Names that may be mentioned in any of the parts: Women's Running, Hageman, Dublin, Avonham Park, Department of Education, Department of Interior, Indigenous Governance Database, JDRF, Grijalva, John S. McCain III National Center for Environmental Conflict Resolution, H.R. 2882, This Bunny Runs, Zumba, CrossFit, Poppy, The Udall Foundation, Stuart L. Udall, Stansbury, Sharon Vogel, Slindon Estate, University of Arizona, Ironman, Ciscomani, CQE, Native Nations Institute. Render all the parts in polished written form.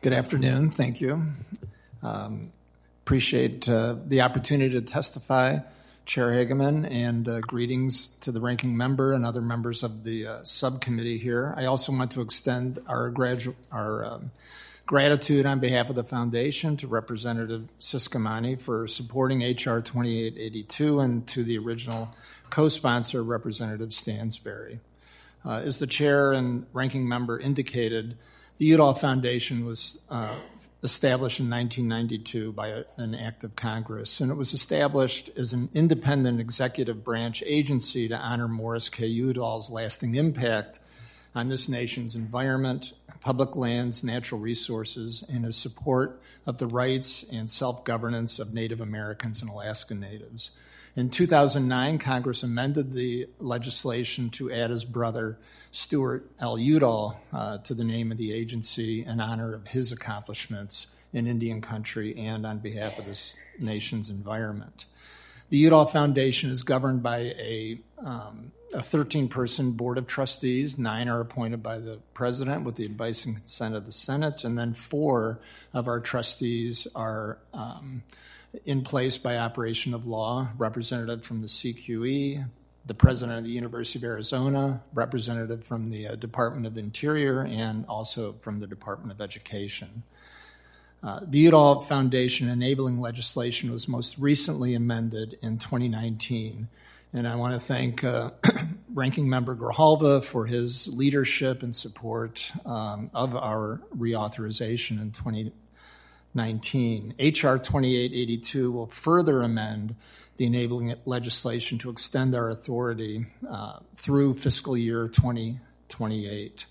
Good afternoon. Thank you. Appreciate the opportunity to testify, Chair Hageman, and greetings to the ranking member and other members of the subcommittee here. I also want to extend our gratitude on behalf of the foundation to Representative Ciscomani for supporting H.R. 2882 and to the original co-sponsor, Representative Stansbury. As the chair and ranking member indicated, the Udall Foundation was established in 1992 by an act of Congress, and it was established as an independent executive branch agency to honor Morris K. Udall's lasting impact on this nation's environment, public lands, natural resources, and his support of the rights and self-governance of Native Americans and Alaska Natives. In 2009, Congress amended the legislation to add his brother, Stuart L. Udall, to the name of the agency in honor of his accomplishments in Indian country and on behalf of this nation's environment. The Udall Foundation is governed by a 13-person board of trustees. 9 are appointed by the president with the advice and consent of the Senate, and then 4 of our trustees are in place by operation of law: representative from the CQE, the president of the University of Arizona, representative from the Department of Interior, and also from the Department of Education. The Udall Foundation enabling legislation was most recently amended in 2019, and I want to thank Ranking Member Grijalva for his leadership and support of our reauthorization in 2019. H.R. 2882 will further amend the enabling legislation to extend our authority through fiscal year 2028.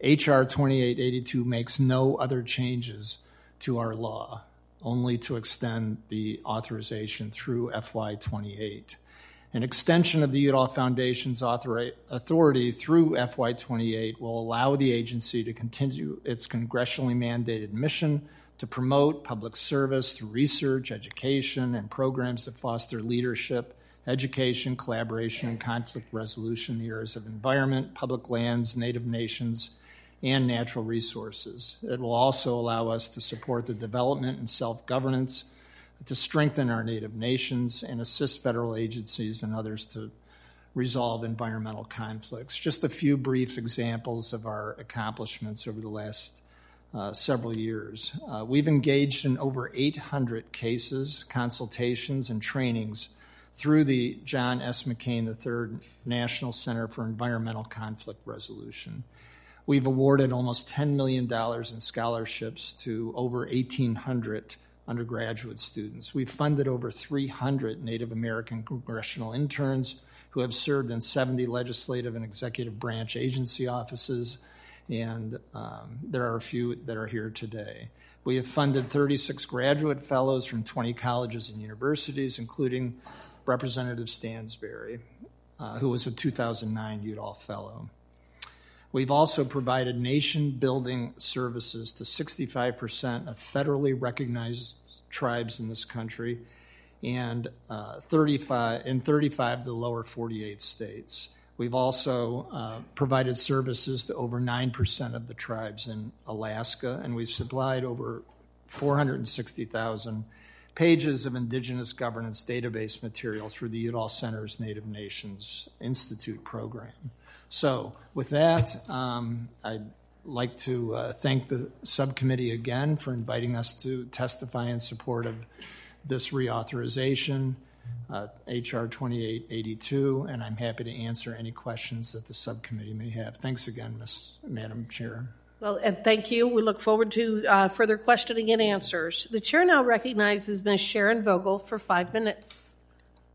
H.R. 2882 makes no other changes to our law, only to extend the authorization through FY28. An extension of the Udall Foundation's authority through FY28 will allow the agency to continue its congressionally mandated mission to promote public service through research, education, and programs that foster leadership, education, collaboration, and conflict resolution in the areas of environment, public lands, Native Nations, and natural resources. It will also allow us to support the development and self-governance, to strengthen our Native Nations, and assist federal agencies and others to resolve environmental conflicts. Just a few brief examples of our accomplishments over the last several years. We've engaged in over 800 cases, consultations, and trainings through the John S. McCain III National Center for Environmental Conflict Resolution. We've awarded almost $10 million in scholarships to over 1,800 undergraduate students. We've funded over 300 Native American congressional interns who have served in 70 legislative and executive branch agency offices, and there are a few that are here today. We have funded 36 graduate fellows from 20 colleges and universities, including Representative Stansbury, who was a 2009 Udall Fellow. We've also provided nation-building services to 65% of federally recognized tribes in this country and 35 of the lower 48 states. We've also provided services to over 9% of the tribes in Alaska, and we've supplied over 460,000 pages of Indigenous Governance Database material through the Udall Center's Native Nations Institute program. So with that, I'd like to thank the subcommittee again for inviting us to testify in support of this reauthorization, H.R. 2882, and I'm happy to answer any questions that the subcommittee may have. Thanks again, Madam Chair. Well, and thank you. We look forward to further questioning and answers. The chair now recognizes Ms. Sharon Vogel for 5 minutes.